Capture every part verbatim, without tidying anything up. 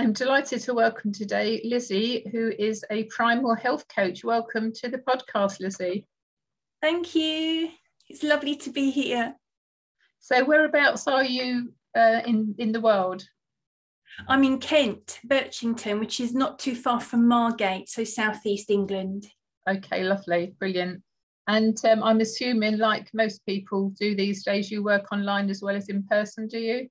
I'm delighted to welcome today Lizzie, who is a Primal Health Coach. Welcome to the podcast, Lizzie. Thank you. It's lovely to be here. So whereabouts are you uh, in, in the world? I'm in Kent, Birchington, which is not too far from Margate, so southeast England. Okay, lovely, brilliant. And um, I'm assuming, like most people do these days, you work online as well as in person, do you?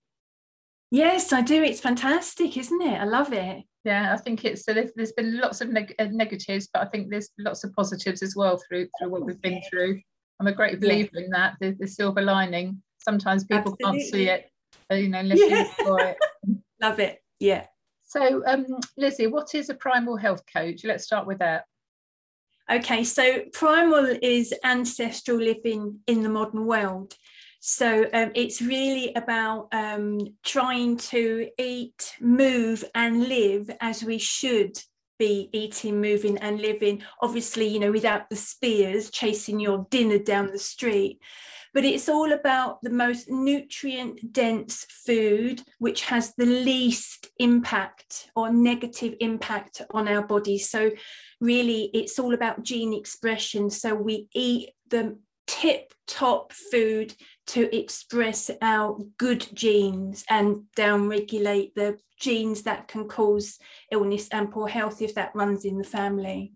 Yes, I do. It's fantastic, isn't it? I love it. Yeah, I think it's, there's been lots of neg- negatives, but I think there's lots of positives as well through through what we've been through. I'm a great believer yeah. in that, the, the silver lining. Sometimes people Absolutely. Can't see it, you know, unless yeah. you enjoy it. Love it, yeah. So, um, Lizzie, what is a Primal Health Coach? Let's start with that. Okay, so Primal is ancestral living in the modern world. So um, it's really about um, trying to eat, move and live as we should be eating, moving and living. Obviously, you know, without the spears chasing your dinner down the street. But it's all about the most nutrient-dense food, which has the least impact or negative impact on our bodies. So really, it's all about gene expression. So we eat the tip-top food to express our good genes and downregulate the genes that can cause illness and poor health if that runs in the family.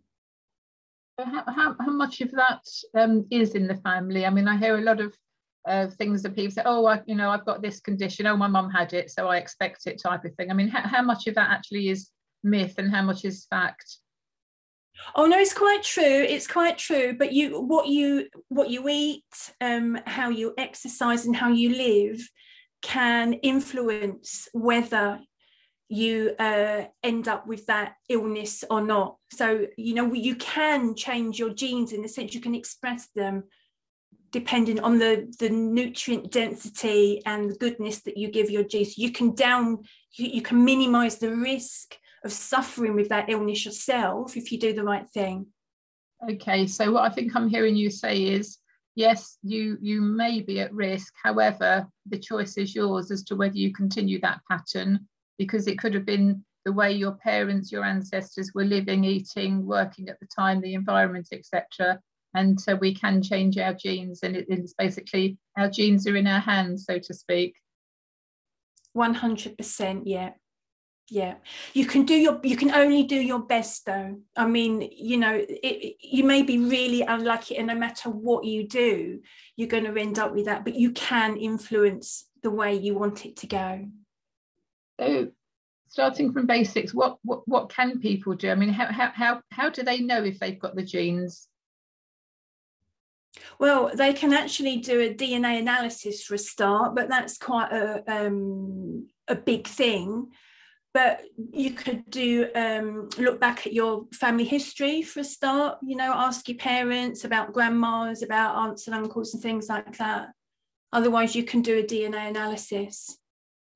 How, how, how much of that um, is in the family? I mean, I hear a lot of uh, things that people say, oh, I, you know, I've got this condition, oh, my mum had it, so I expect it type of thing. I mean, how, how much of that actually is myth and how much is fact? Oh no, it's quite true. It's quite true. But you, what you, what you eat, um, how you exercise, and how you live, can influence whether you uh, end up with that illness or not. So you know you can change your genes in the sense you can express them, depending on the the nutrient density and the goodness that you give your genes. You can down, you, you can minimise the risk of suffering with that illness yourself if you do the right thing. Okay, so what I think I'm hearing you say is, yes, you you may be at risk, however, the choice is yours as to whether you continue that pattern, because it could have been the way your parents, your ancestors were living, eating, working at the time, the environment, et cetera. And so we can change our genes, and it is basically our genes are in our hands, so to speak. one hundred percent, yeah. Yeah, you can do your, you can only do your best though. I mean, you know, it, it, you may be really unlucky, and no matter what you do, you're going to end up with that, but you can influence the way you want it to go. So starting from basics, what what, what can people do? I mean, how, how, how, how do they know if they've got the genes? Well, they can actually do a D N A analysis for a start, but that's quite a um, a big thing. But you could do um, look back at your family history for a start, you know, ask your parents about grandmas, about aunts and uncles and things like that. Otherwise, you can do a D N A analysis.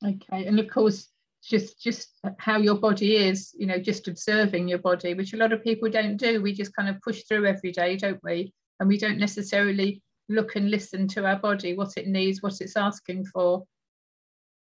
Okay. And of course, just, just how your body is, you know, just observing your body, which a lot of people don't do. We just kind of push through every day, don't we? And we don't necessarily look and listen to our body, what it needs, what it's asking for.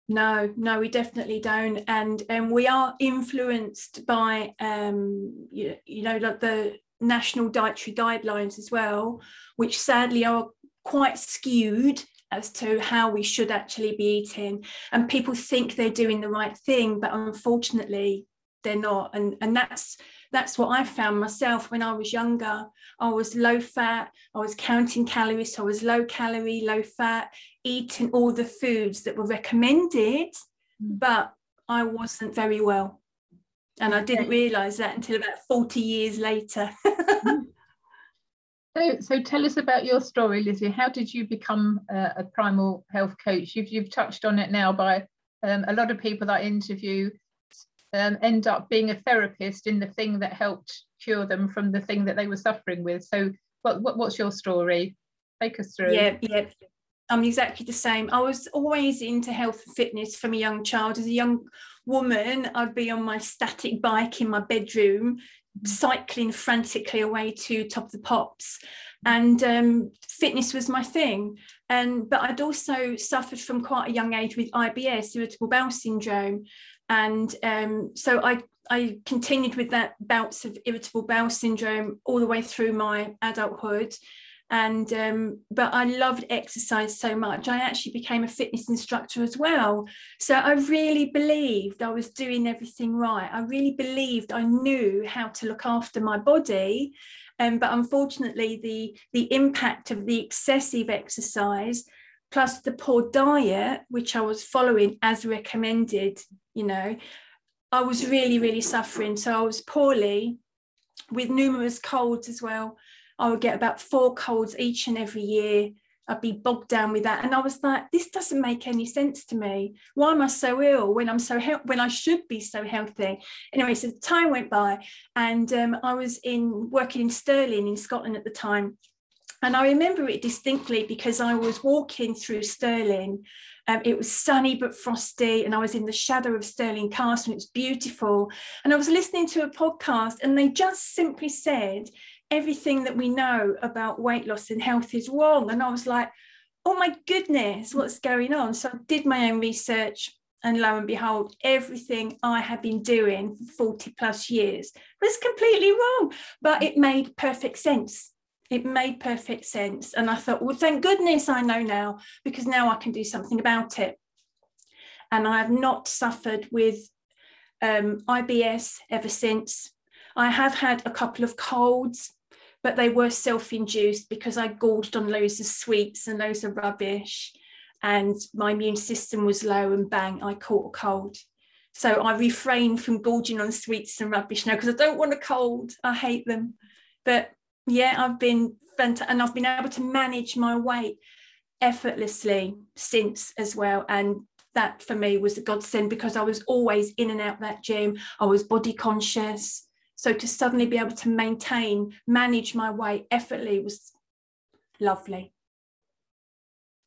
No, no, we definitely don't, and and we are influenced by um, you, you know, like the national dietary guidelines as well, which sadly are quite skewed as to how we should actually be eating. And people think they're doing the right thing, but unfortunately, they're not. And and that's that's what I found myself when I was younger. I was low fat, I was counting calories, so I was low calorie, low fat, eating all the foods that were recommended, but I wasn't very well. And I didn't realise that until about forty years later. so, so tell us about your story, Lizzie. How did you become a, a Primal Health Coach? You've, you've touched on it now by um, a lot of people that I interview Um, end up being a therapist in the thing that helped cure them from the thing that they were suffering with. So what, what what's your story? Take us through. Yeah, yeah. I'm exactly the same. I was always into health and fitness from a young child. As a young woman, I'd be on my static bike in my bedroom, cycling frantically away to Top of the Pops, and um, fitness was my thing. And but I'd also suffered from quite a young age with I B S, irritable bowel syndrome, And um, so I, I continued with that bouts of irritable bowel syndrome all the way through my adulthood. And um, but I loved exercise so much. I actually became a fitness instructor as well. So I really believed I was doing everything right. I really believed I knew how to look after my body. Um, but unfortunately, the, the impact of the excessive exercise plus the poor diet, which I was following as recommended, you know, I was really, really suffering. So I was poorly with numerous colds as well. I would get about four colds each and every year. I'd be bogged down with that. And I was like, this doesn't make any sense to me. Why am I so ill when I'm so he- when I should be so healthy? Anyway, so the time went by, and um, I was in working in Stirling in Scotland at the time. And I remember it distinctly because I was walking through Stirling. Um, it was sunny but frosty, and I was in the shadow of Stirling Castle. It was beautiful. And I was listening to a podcast, and they just simply said, everything that we know about weight loss and health is wrong. And I was like, oh my goodness, what's going on? So I did my own research, and lo and behold, everything I had been doing for forty plus years was completely wrong. But it made perfect sense. It made perfect sense. And I thought, well, thank goodness I know now, because now I can do something about it. And I have not suffered with um, I B S ever since. I have had a couple of colds, but they were self-induced because I gorged on loads of sweets and loads of rubbish, and my immune system was low, and bang, I caught a cold. So I refrained from gorging on sweets and rubbish now because I don't want a cold. I hate them. But yeah, I've been fantastic, and I've been able to manage my weight effortlessly since as well. And that for me was a godsend because I was always in and out that gym. I was body conscious. So to suddenly be able to maintain, manage my weight effortlessly was lovely.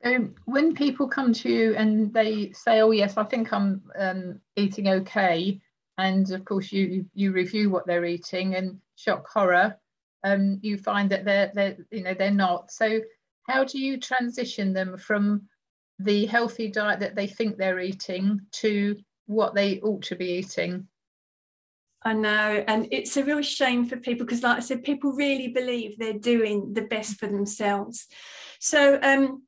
So when people come to you and they say, oh yes, I think I'm um, eating okay. And of course you you review what they're eating, and shock, horror, um, you find that they're, they're, you know, they're not. So how do you transition them from the healthy diet that they think they're eating to what they ought to be eating? I know, and it's a real shame for people because, like I said, people really believe they're doing the best for themselves. So um,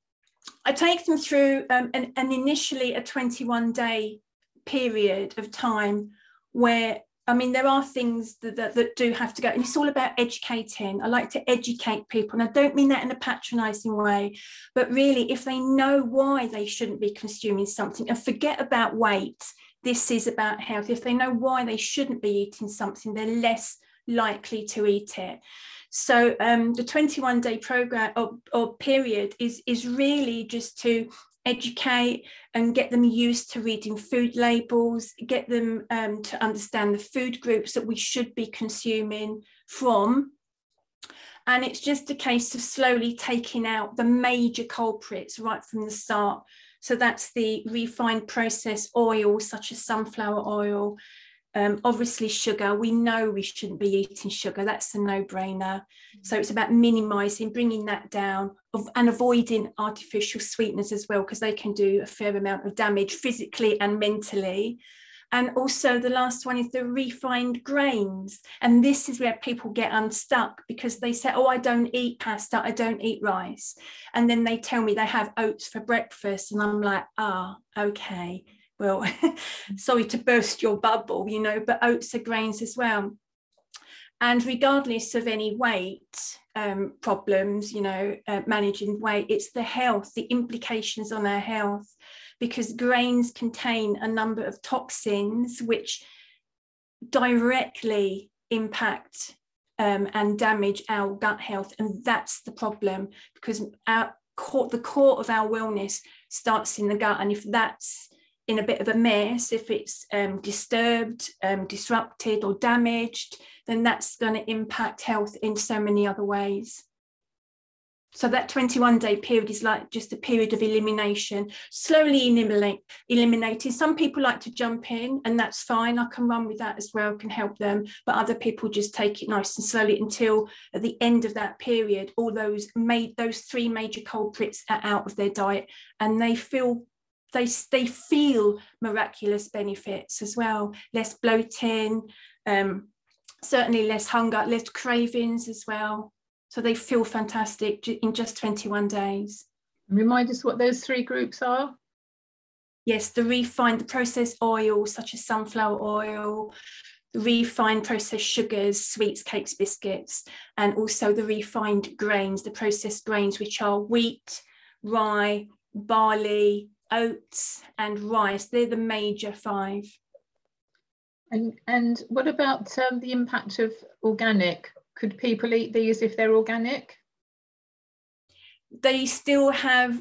I take them through um, an, an initially a twenty-one day period of time where, I mean, there are things that, that, that do have to go, and it's all about educating. I like to educate people, and I don't mean that in a patronising way, but really if they know why they shouldn't be consuming something and forget about weight, this is about health. If they know why they shouldn't be eating something, they're less likely to eat it. So um, the twenty-one day program or, or period is, is really just to educate and get them used to reading food labels, get them um, to understand the food groups that we should be consuming from. And it's just a case of slowly taking out the major culprits right from the start. So that's the refined processed oils, such as sunflower oil, um, obviously sugar. We know we shouldn't be eating sugar. That's a no-brainer. So it's about minimising, bringing that down, and avoiding artificial sweeteners as well, because they can do a fair amount of damage physically and mentally. And also the last one is the refined grains. And this is where people get unstuck because they say, oh, I don't eat pasta, I don't eat rice. And then they tell me they have oats for breakfast. And I'm like, ah, okay, well, sorry to burst your bubble, you know, but oats are grains as well. And regardless of any weight um, problems, you know, uh, managing weight, it's the health, the implications on our health, because grains contain a number of toxins which directly impact um, and damage our gut health. And that's the problem, because our core, the core of our wellness starts in the gut. And if that's in a bit of a mess, if it's um, disturbed, um, disrupted or damaged, then that's going to impact health in so many other ways. So that twenty-one day period is like just a period of elimination, slowly eliminate, eliminating. Some people like to jump in, and that's fine. I can run with that as well, can help them. But other people just take it nice and slowly until at the end of that period, all those made those three major culprits are out of their diet, and they feel they, they feel miraculous benefits as well. Less bloating, um, certainly less hunger, less cravings as well. So they feel fantastic in just twenty-one days. Remind us what those three groups are. Yes, the refined, the processed oils such as sunflower oil, the refined processed sugars, sweets, cakes, biscuits, and also the refined grains, the processed grains, which are wheat, rye, barley, oats, and rice. They're the major five. And, and what about um, the impact of organic? Could people eat these if they're organic? They still have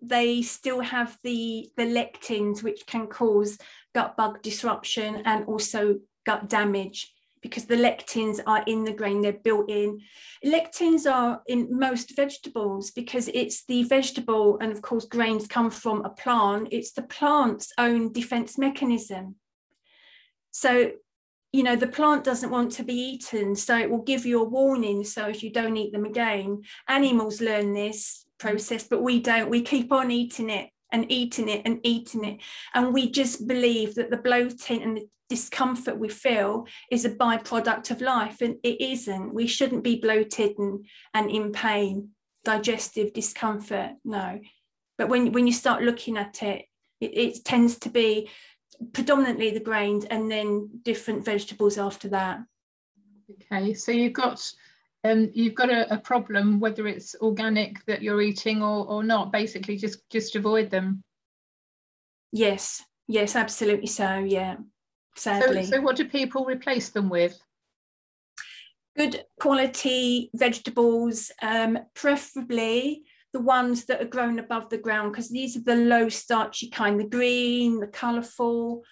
they still have the, the lectins, which can cause gut bug disruption and also gut damage, because the lectins are in the grain, they're built in. Lectins are in most vegetables because it's the vegetable, and of course grains come from a plant, it's the plant's own defense mechanism. So, you know, the plant doesn't want to be eaten, so it will give you a warning so if you don't eat them again. Animals learn this process, but we don't. We keep on eating it and eating it and eating it, and we just believe that the bloating and the discomfort we feel is a byproduct of life, and it isn't. We shouldn't be bloated and, and in pain, digestive discomfort, no. But when, when you start looking at it, it, it tends to be predominantly the grains and then different vegetables after that. Okay, so you've got Um, you've got a, a problem, whether it's organic that you're eating or, or not, basically just, just avoid them. Yes, yes, absolutely so, yeah, sadly. So, so what do people replace them with? Good quality vegetables, um, preferably the ones that are grown above the ground, because these are the low starchy kind, the green, the colourful.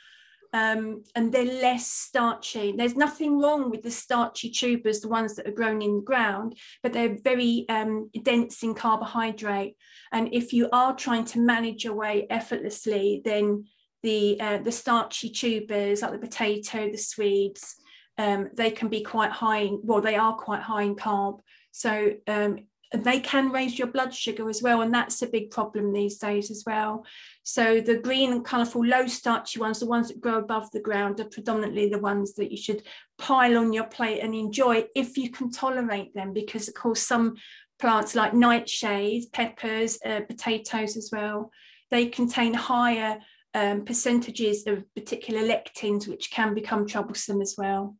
Um, and they're less starchy. There's nothing wrong with the starchy tubers, the ones that are grown in the ground, but they're very um, dense in carbohydrate. And if you are trying to manage your way effortlessly, then the, uh, the starchy tubers, like the potato, the swedes, um, they can be quite high, in, well, they are quite high in carb. So um, they can raise your blood sugar as well, and that's a big problem these days as well. So the green and colourful low starchy ones, the ones that grow above the ground, are predominantly the ones that you should pile on your plate and enjoy if you can tolerate them, because of course some plants like nightshades, peppers, uh, potatoes as well, they contain higher um, percentages of particular lectins, which can become troublesome as well.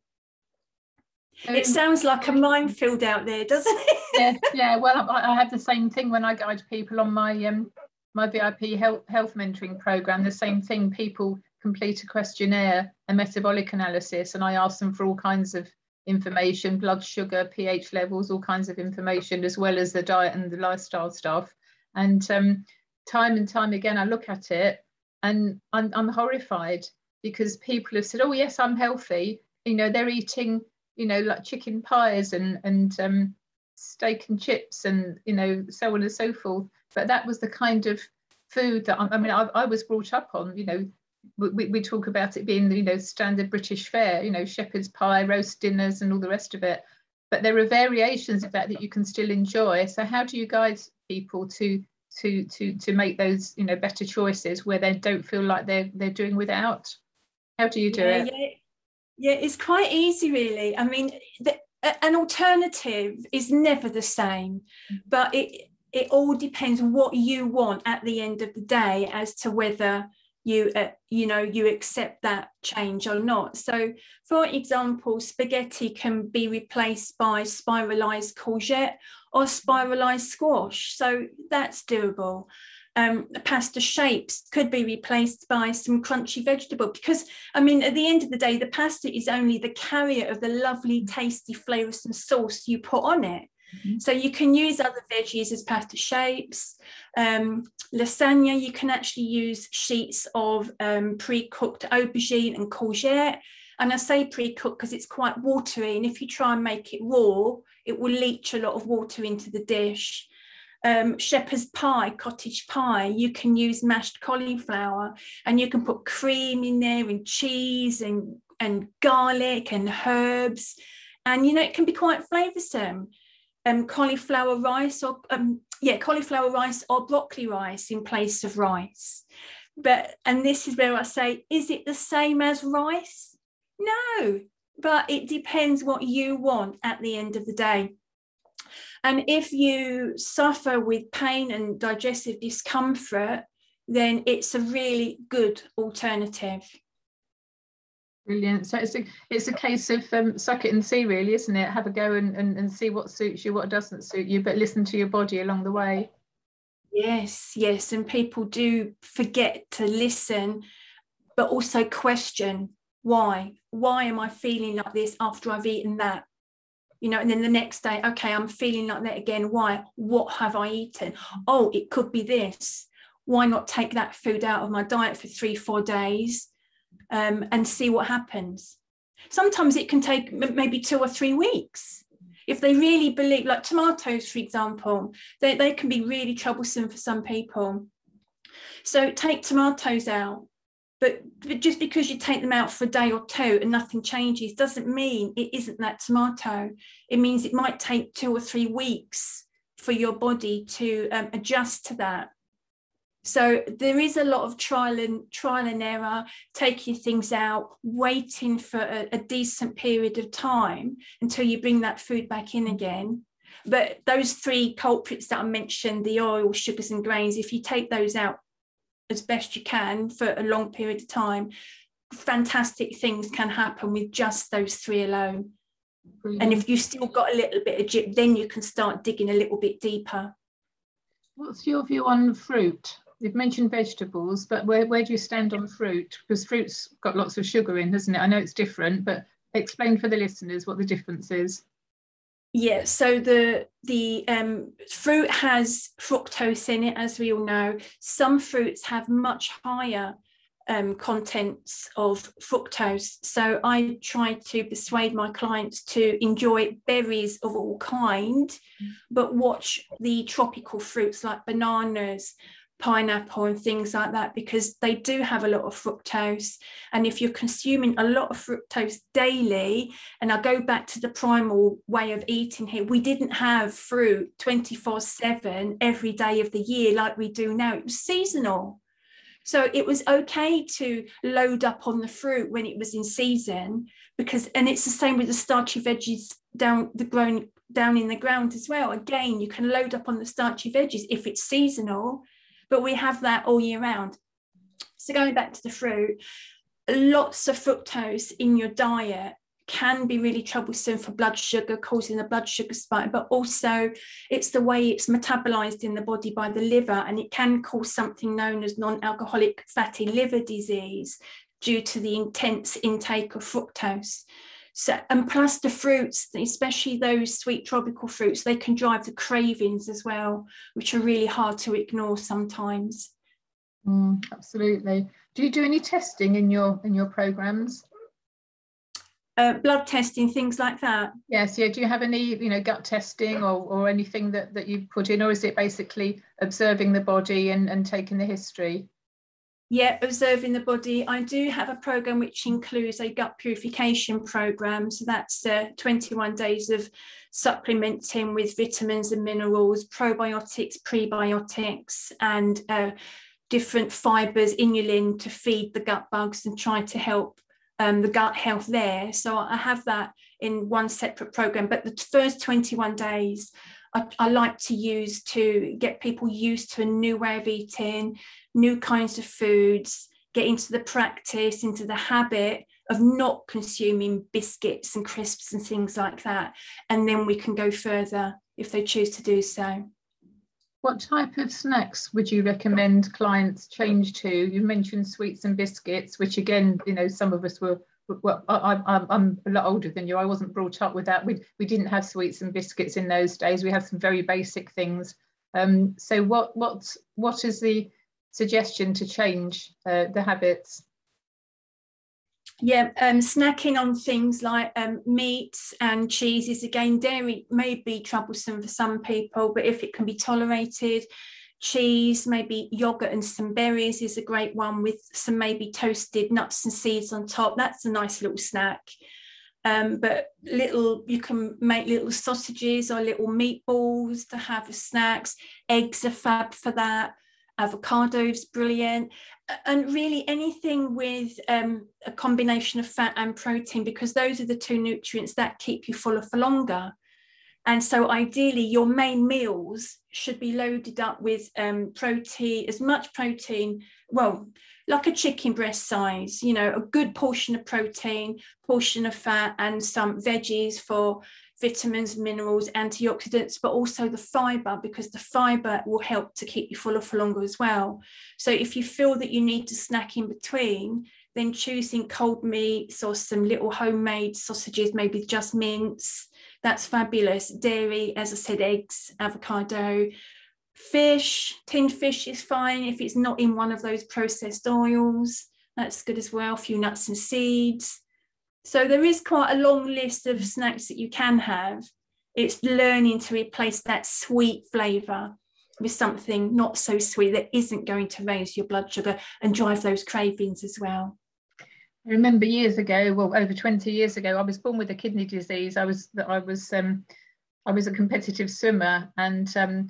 Um, it sounds like a minefield out there, doesn't it? yeah, yeah, well, I, I have the same thing when I guide people on my um, my V I P health, health mentoring program. The same thing, people complete a questionnaire, a metabolic analysis, and I ask them for all kinds of information, blood sugar, pH levels, all kinds of information, as well as the diet and the lifestyle stuff. And um, time and time again, I look at it and I'm, I'm horrified, because people have said, oh, yes, I'm healthy. You know, they're eating, you know, like chicken pies and and um, steak and chips and, you know, so on and so forth. But that was the kind of food that, I, I mean, I, I was brought up on, you know, we, we talk about it being, you know, standard British fare, you know, shepherd's pie, roast dinners and all the rest of it. But there are variations of that that you can still enjoy. So how do you guide people to to to to make those, you know, better choices where they don't feel like they're, they're doing without? How do you do yeah, it? Yeah. Yeah, it's quite easy, really. I mean, the, an alternative is never the same, but it it all depends on what you want at the end of the day as to whether you uh, you know you accept that change or not. So, for example, spaghetti can be replaced by spiralised courgette or spiralised squash, so that's doable. Um, the pasta shapes could be replaced by some crunchy vegetable, because, I mean, at the end of the day, the pasta is only the carrier of the lovely, tasty, flavoursome sauce you put on it. Mm-hmm. So you can use other veggies as pasta shapes. Um, lasagna, you can actually use sheets of um, pre-cooked aubergine and courgette. And I say pre-cooked because it's quite watery, and if you try and make it raw, it will leach a lot of water into the dish. Um, shepherd's pie, cottage pie, you can use mashed cauliflower, and you can put cream in there and cheese and, and garlic and herbs. And, you know, it can be quite flavoursome. Um, cauliflower rice or, um, yeah, cauliflower rice or broccoli rice in place of rice. But, and this is where I say, is it the same as rice? No, but it depends what you want at the end of the day. And if you suffer with pain and digestive discomfort, then it's a really good alternative. Brilliant. So it's a, it's a case of um, suck it and see, really, isn't it? Have a go and, and, and see what suits you, what doesn't suit you, but listen to your body along the way. Yes, yes. And people do forget to listen, but also question why. Why am I feeling like this after I've eaten that? You know, and then the next day, okay, I'm feeling like that again. Why? What have I eaten? Oh, it could be this. Why not take that food out of my diet for three, four days um, and see what happens? Sometimes it can take maybe two or three weeks. If they really believe, like tomatoes, for example, they, they can be really troublesome for some people. So take tomatoes out. But, but just because you take them out for a day or two and nothing changes doesn't mean it isn't that tomato. It means it might take two or three weeks for your body to um, adjust to that. So there is a lot of trial and trial and error, taking things out, waiting for a, a decent period of time until you bring that food back in again. But those three culprits that I mentioned, the oil, sugars and grains, if you take those out as best you can for a long period of time, fantastic things can happen with just those three alone. Brilliant. And if you've still got a little bit of jip, then you can start digging a little bit deeper. What's your view on fruit? You've mentioned vegetables, but where, where do you stand on fruit? Because fruit's got lots of sugar in, hasn't it? I know it's different, but explain for the listeners what the difference is. Yeah, so the, the um, fruit has fructose in it, as we all know. Some fruits have much higher um, contents of fructose. So I try to persuade my clients to enjoy berries of all kind, but watch the tropical fruits like bananas, pineapple and things like that, because they do have a lot of fructose. And if you're consuming a lot of fructose daily, and I go back to the primal way of eating here, we didn't have fruit twenty-four seven every day of the year like we do now. It was seasonal, so it was okay to load up on the fruit when it was in season, because and it's the same with the starchy veggies down the grown down in the ground as well. Again, you can load up on the starchy veggies if it's seasonal, but we have that all year round. So going back to the fruit, lots of fructose in your diet can be really troublesome for blood sugar, causing a blood sugar spike, but also it's the way it's metabolized in the body by the liver, and it can cause something known as non-alcoholic fatty liver disease due to the intense intake of fructose. So, and plus the fruits, especially those sweet tropical fruits, they can drive the cravings as well, which are really hard to ignore sometimes. Mm, absolutely. Do you do any testing in your in your programs? Uh, blood testing, things like that. Yes. Yeah. Do you have any, you know, gut testing or or anything that that you put in, or is it basically observing the body and and taking the history? Yeah, observing the body. I do have a program which includes a gut purification program. So that's uh, twenty-one days of supplementing with vitamins and minerals, probiotics, prebiotics, and uh, different fibres, inulin, to feed the gut bugs and try to help um, the gut health there. So I have that in one separate program. But the first twenty-one days, I, I like to use to get people used to a new way of eating, new kinds of foods, get into the practice, into the habit of not consuming biscuits and crisps and things like that. And then we can go further if they choose to do so. What type of snacks would you recommend clients change to? You mentioned sweets and biscuits, which again, you know, some of us were, well, I, I, I'm a lot older than you. I wasn't brought up with that. We, we didn't have sweets and biscuits in those days. We had some very basic things. Um, so what, what, what is the suggestion to change uh, the habits? Yeah, um, snacking on things like um, meats and cheeses. Again, dairy may be troublesome for some people, but if it can be tolerated, cheese, maybe yogurt and some berries is a great one, with some maybe toasted nuts and seeds on top. That's a nice little snack. Um, but little, you can make little sausages or little meatballs to have as snacks. Eggs are fab for that. avocado's brilliant, and really anything with um, a combination of fat and protein, because those are the two nutrients that keep you fuller for longer. And so ideally your main meals should be loaded up with um, protein, as much protein, well, like a chicken breast size, you know, a good portion of protein, portion of fat, and some veggies for vitamins, minerals, antioxidants, but also the fiber, because the fiber will help to keep you fuller for longer as well. So if you feel that you need to snack in between, then choosing cold meats or some little homemade sausages, maybe just mince, that's fabulous. Dairy, as I said, eggs, avocado, fish, tinned fish is fine if it's not in one of those processed oils. That's good as well. A few nuts and seeds. So there is quite a long list of snacks that you can have. It's learning to replace that sweet flavour with something not so sweet that isn't going to raise your blood sugar and drive those cravings as well. I remember years ago, well, over twenty years ago, I was born with a kidney disease. I was, I was, um, I was a competitive swimmer, and um,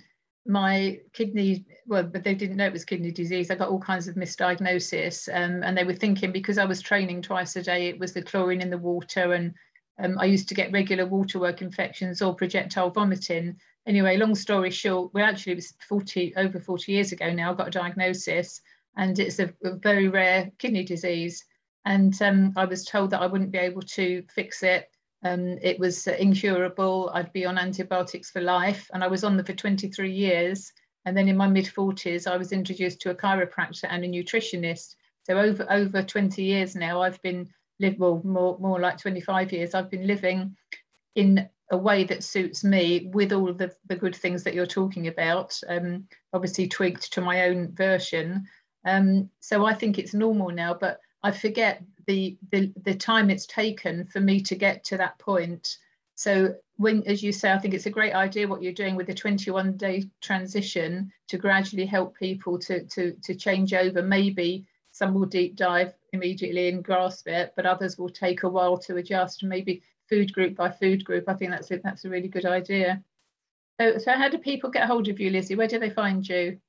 my kidney, well, but they didn't know it was kidney disease. I got all kinds of misdiagnosis, um, and they were thinking because I was training twice a day, it was the chlorine in the water, and um, I used to get regular waterwork infections or projectile vomiting. Anyway, long story short, well, actually it was forty, over forty years ago now, I got a diagnosis, and it's a, a very rare kidney disease. And um, I was told that I wouldn't be able to fix it. Um, it was uh, incurable. I'd be on antibiotics for life. And I was on them for twenty-three years. And then in my mid forties, I was introduced to a chiropractor and a nutritionist. So over, over twenty years now, I've been living, well, more, more like twenty-five years, I've been living in a way that suits me with all of the, the good things that you're talking about, um, obviously tweaked to my own version. Um, so I think it's normal now, but I forget the, the the time it's taken for me to get to that point. So when, as you say, I think it's a great idea what you're doing with the twenty-one day transition to gradually help people to, to, to change over. Maybe some will deep dive immediately and grasp it, but others will take a while to adjust, maybe food group by food group. I think that's a, that's a really good idea. So, so how do people get hold of you, Lizzie? Where do they find you?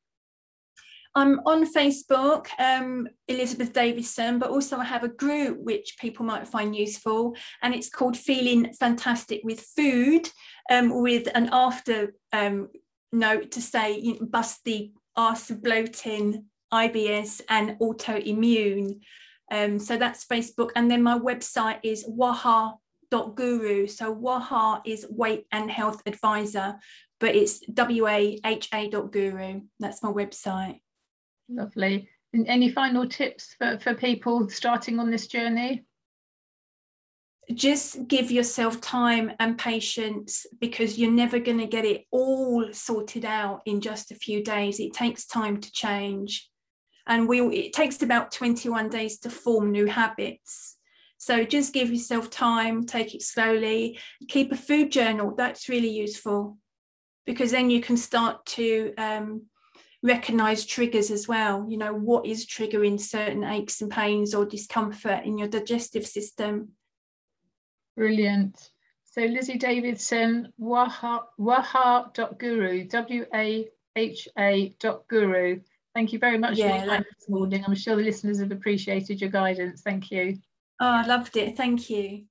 I'm on Facebook, um, Elizabeth Davidson, but also I have a group which people might find useful, and it's called Feeling Fantastic with Food, um, with an after um, note to say, you know, bust the arse of bloating, I B S and autoimmune. Um, so that's Facebook. And then my website is waha dot guru. So Waha is Weight and Health Advisor, but it's W A H A dot guru. That's my website. Lovely. And any final tips for, for people starting on this journey? Just give yourself time and patience, because you're never going to get it all sorted out in just a few days. It takes time to change. And we it takes about twenty-one days to form new habits. So just give yourself time, take it slowly, keep a food journal. That's really useful, because then you can start to um, recognize triggers as well. You know, what is triggering certain aches and pains or discomfort in your digestive system. Brilliant. So Lizzie Davidson, waha, waha.guru, W A H A dot guru. Thank you very much yeah, for your time this morning. I'm sure the listeners have appreciated your guidance. Thank you. Oh, I loved it. Thank you.